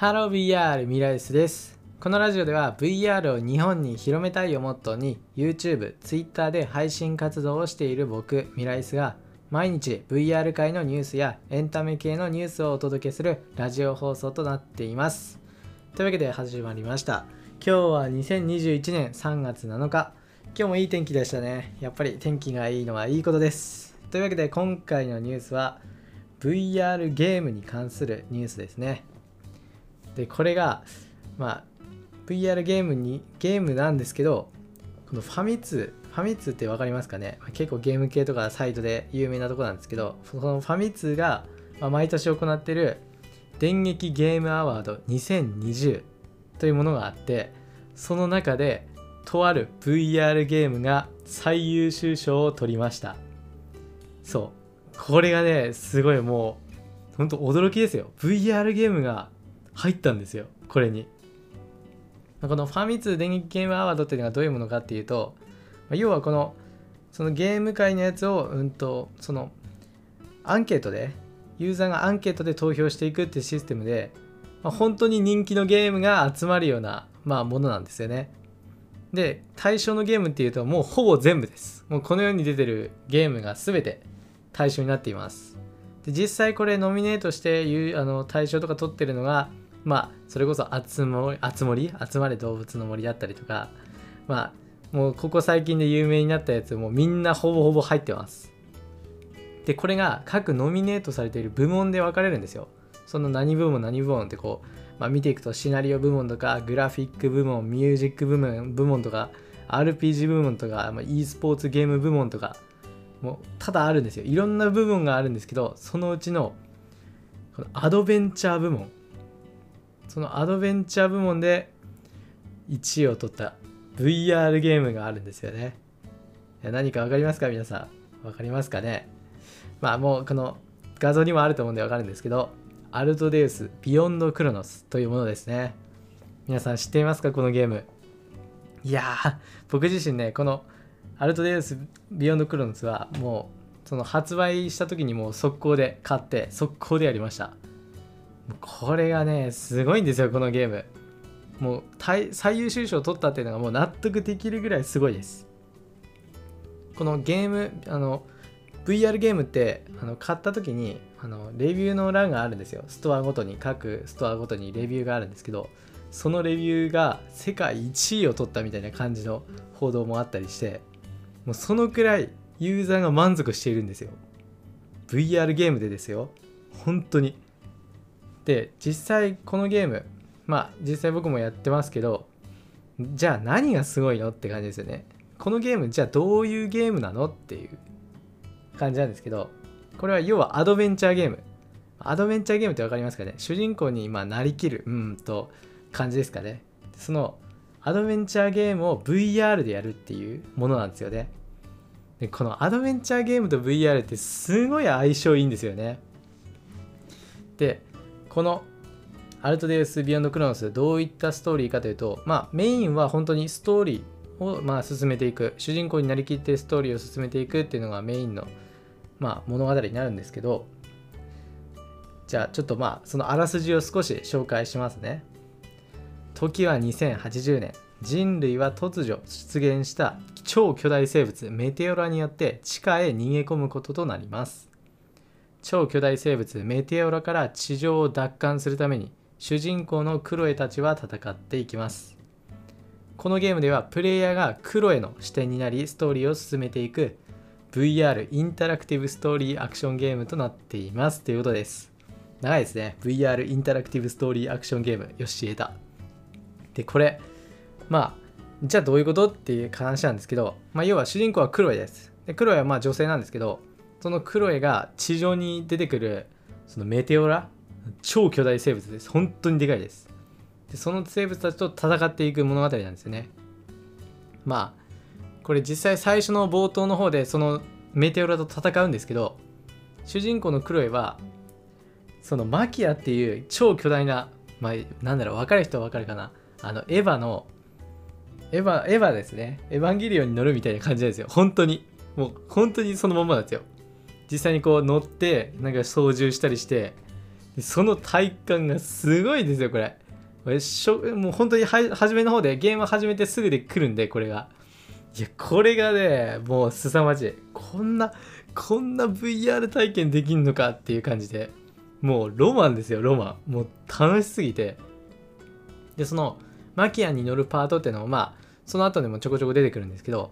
ハロー VR ミライスです。このラジオでは VR を日本に広めたいをモットーに YouTube、Twitter で配信活動をしている僕ミライスが毎日 VR 界のニュースやエンタメ系のニュースをお届けするラジオ放送となっています。というわけで始まりました。今日は2021年3月7日。今日もいい天気でしたね。やっぱり天気がいいのはいいことです。というわけで今回のニュースは VR ゲームに関するニュースですね。でこれが、VR ゲームなんですけど、このファミ通って分かりますかね。結構ゲーム系とかサイトで有名なとこなんですけど、そのファミ通が毎年行ってる電撃ゲームアワード2020というものがあって、その中でとある VR ゲームが最優秀賞を取りました。そうこれがねすごいもう本当驚きですよ。 VR ゲームが入ったんですよこれに。このファミ通電撃ゲームアワードっていうのがどういうものかっていうと、要はそのゲーム界のやつをそのアンケートでユーザーがアンケートで投票していくっていうシステムで、本当に人気のゲームが集まるような、ものなんですよね。で対象のゲームっていうともうほぼ全部です。もうこの世に出てるゲームが全て対象になっています。で実際これノミネートして対象とか取ってるのが、それこそ集まれ動物の森だったりとか、もうここ最近で有名になったやつもうみんなほぼほぼ入ってます。でこれが各ノミネートされている部門で分かれるんですよ。その何部門って見ていくと、シナリオ部門とかグラフィック部門、ミュージック部門とか RPG 部門とか e スポーツゲーム部門とかもうただあるんですよ。いろんな部門があるんですけど、そのうちのこのアドベンチャー部門、そのアドベンチャー部門で1位を取った VR ゲームがあるんですよね。何か分かりますか皆さん。分かりますかね。もうこの画像にもあると思うんで分かるんですけど、アルトデウスビヨンドクロノスというものですね。皆さん知っていますかこのゲーム。いやー僕自身ね、このアルトデウスビヨンドクロノスはもうその発売した時にもう速攻で買って速攻でやりました。これがねすごいんですよこのゲーム。もう最優秀賞を取ったっていうのがもう納得できるぐらいすごいです。このゲームVR ゲームって買った時にレビューの欄があるんですよ。各ストアごとにレビューがあるんですけど、そのレビューが世界1位を取ったみたいな感じの報道もあったりして、もうそのくらいユーザーが満足しているんですよ VR ゲームでですよ本当に。で実際このゲーム実際僕もやってますけど、じゃあ何がすごいのって感じですよね。このゲームじゃあどういうゲームなのっていう感じなんですけど、これは要はアドベンチャーゲームって分かりますかね。主人公になりきる感じですかね。そのアドベンチャーゲームを VR でやるっていうものなんですよね。でこのアドベンチャーゲームと VR ってすごい相性いいんですよね。でこのアルトデウスビヨンドクロノスどういったストーリーかというと、メインは本当にストーリーを進めていく、主人公になりきってストーリーを進めていくっていうのがメインの、物語になるんですけど、じゃあちょっとそのあらすじを少し紹介しますね。時は2080年、人類は突如出現した超巨大生物メテオラによって地下へ逃げ込むこととなります。超巨大生物メテオラから地上を奪還するために主人公のクロエたちは戦っていきます。このゲームではプレイヤーがクロエの視点になりストーリーを進めていく VR インタラクティブストーリーアクションゲームとなっていますということです。長いですね VR インタラクティブストーリーアクションゲーム。よし言えた。でこれじゃあどういうことっていう話なんですけど、要は主人公はクロエです。でクロエは女性なんですけど、そのクロエが地上に出てくるそのメテオラ、超巨大生物です。本当にでかいです。でその生物たちと戦っていく物語なんですよね。これ実際最初の冒頭の方でそのメテオラと戦うんですけど、主人公のクロエはそのマキアっていう超巨大な、分かる人は分かるかな、エヴァですね、エヴァンゲリオンに乗るみたいな感じなんですよ本当に。もう本当にそのまんまなんですよ。実際に乗って操縦したりしてその体感がすごいですよ、これ。もう本当に初めの方で、ゲーム始めてすぐで来るんで、これが。いや、これがね、もう凄まじい。こんな VR 体験できんのかっていう感じで、もうロマンですよ、ロマン。もう楽しすぎて。で、その、マキアに乗るパートっていうのも、まあ、その後でもちょこちょこ出てくるんですけど、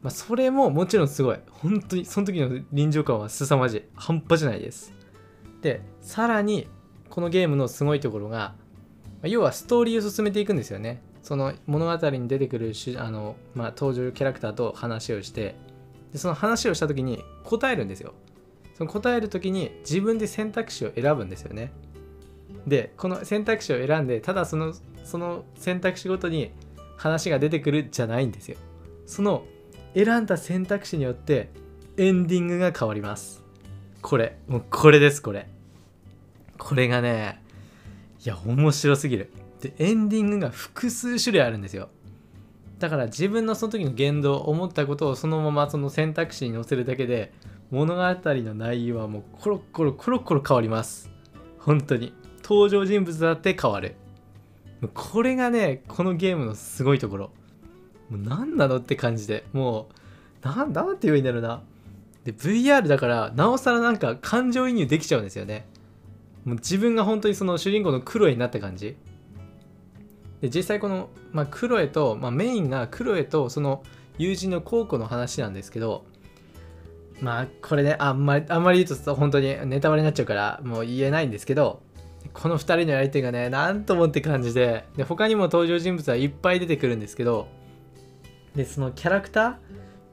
まあ、それももちろんすごい。本当に、その時の臨場感は凄まじい。半端じゃないです。で、さらに、このゲームのすごいところが、要はストーリーを進めていくんですよね。その物語に出てくる登場キャラクターと話をして、でその話をした時に答えるんですよ。その答える時に自分で選択肢を選ぶんですよね。でこの選択肢を選んで、ただその選択肢ごとに話が出てくるじゃないんですよ。その選んだ選択肢によってエンディングが変わります。これもうこれです。これがね、いや面白すぎる。でエンディングが複数種類あるんですよ。だから自分のその時の言動、思ったことをそのままその選択肢に載せるだけで、物語の内容はもうコロコロコロコロ変わります。本当に登場人物だって変わる。これがね、このゲームのすごいところ。もう何なのって感じで、もうなんて言えばいいんだろうな。で VR だからなおさらなんか感情移入できちゃうんですよね。もう自分が本当にその主人公のクロエになった感じで、実際この、クロエと、メインがクロエとその友人のコウコの話なんですけど、これね、あんまり言うと本当にネタバレになっちゃうからもう言えないんですけど、この2人のやり手がね、なんともって感じで、他にも登場人物はいっぱい出てくるんですけど、でそのキャラクタ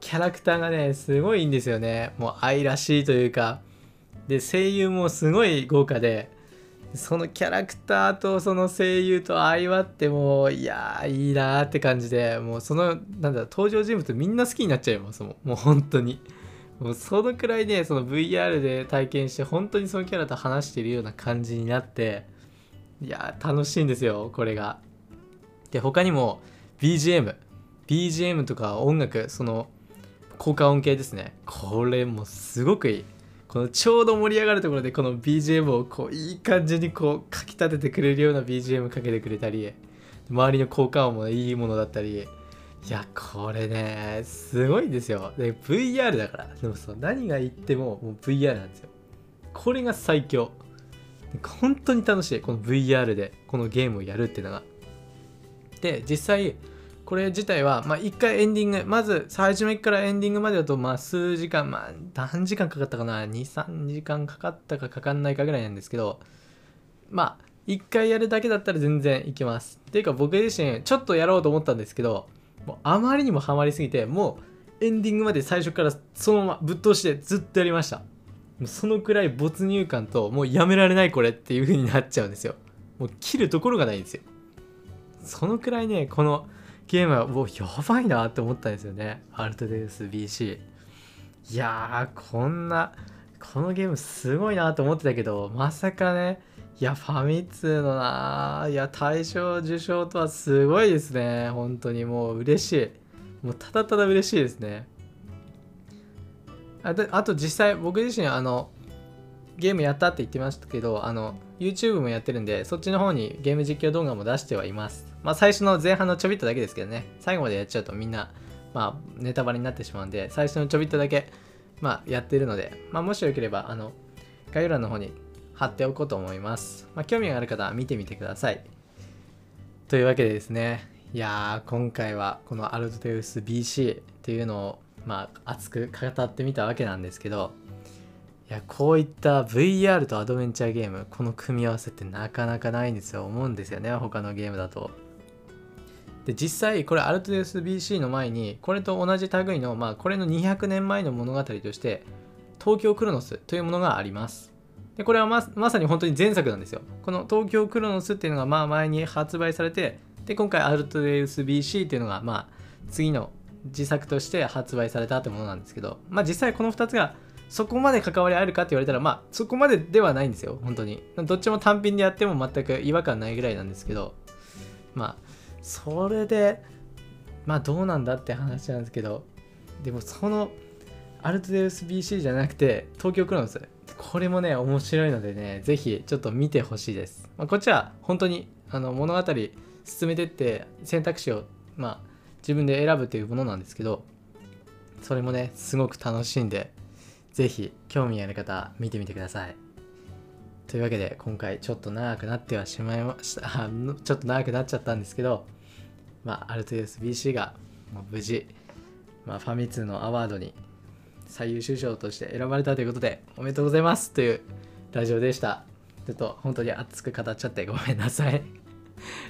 ーがねすごいいいんですよね。もう愛らしいというか、で声優もすごい豪華で、そのキャラクターとその声優と相まって、もういやーいいなーって感じで、もうその登場人物みんな好きになっちゃいます。もう本当にもうそのくらいね、その VR で体験して本当にそのキャラと話しているような感じになって、いやー楽しいんですよ、これが。で他にも BGM とか音楽、その効果音系ですね。これもすごくいい。このちょうど盛り上がるところでこの BGM をこういい感じにこうかき立ててくれるような BGM かけてくれたり、周りの効果音もいいものだったり、いやこれねすごいですよ。で VR だから、でもそう何が言ってももう VR なんですよ。これが最強。本当に楽しい、この VR でこのゲームをやるっていうのが。で実際これ自体は、1回エンディング、まず最初の1からエンディングまでだと、数時間、何時間かかったかな、2、3時間かかったかかかんないかぐらいなんですけど、1回やるだけだったら全然いけます。っていうか、僕自身、ちょっとやろうと思ったんですけど、もうあまりにもハマりすぎて、もうエンディングまで最初からそのままぶっ通してずっとやりました。そのくらい没入感と、もうやめられないこれっていう風になっちゃうんですよ。もう切るところがないんですよ。そのくらいね、この、ゲームはもうやばいなって思ったんですよね。アルトデウス BC。いやー、このゲームすごいなと思ってたけど、まさかね、いや、ファミ通のいや、大賞受賞とはすごいですね。本当にもう嬉しい。もうただただ嬉しいですね。あと実際、僕自身、ゲームやったって言ってましたけど、YouTube もやってるんで、そっちの方にゲーム実況動画も出してはいます。最初の前半のちょびっとだけですけどね、最後までやっちゃうとみんな、ネタバレになってしまうんで、最初のちょびっとだけ、やってるので、もしよければ、概要欄の方に貼っておこうと思います。興味がある方は見てみてください。というわけでですね、いやー、今回はこのアルトデウス BC っていうのを、熱く語ってみたわけなんですけど、いやこういった VR とアドベンチャーゲーム、この組み合わせってなかなかないんですよ。思うんですよね、他のゲームだと。で実際これアルトデウス BC の前に、これと同じ類の、これの200年前の物語として東京クロノスというものがあります。でこれは まさに本当に前作なんですよ。この東京クロノスっていうのが前に発売されて、で今回アルトデウス BC っていうのが次の自作として発売されたってものなんですけど、実際この2つがそこまで関わりあるかって言われたら、そこまでではないんですよ、本当に。どっちも単品でやっても全く違和感ないぐらいなんですけど、それで、どうなんだって話なんですけど、でもその、アルトデウス BC じゃなくて、東京クロノス。これもね面白いのでね、ぜひちょっと見てほしいです。まあ、こっちは本当に物語進めてって選択肢を、まあ、自分で選ぶというものなんですけど、それもねすごく楽しんで、ぜひ興味ある方見てみてください。というわけで今回ちょっと長くなってはしまいました。ちょっと長くなっちゃったんですけど、まあ、R2SBC が無事、まあ、ファミ通のアワードに最優秀賞として選ばれたということで、おめでとうございますというラジオでした。ちょっと本当に熱く語っちゃってごめんなさい。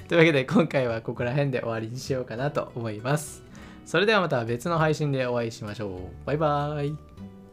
というわけで今回はここら辺で終わりにしようかなと思います。それではまた別の配信でお会いしましょう。バイバーイ。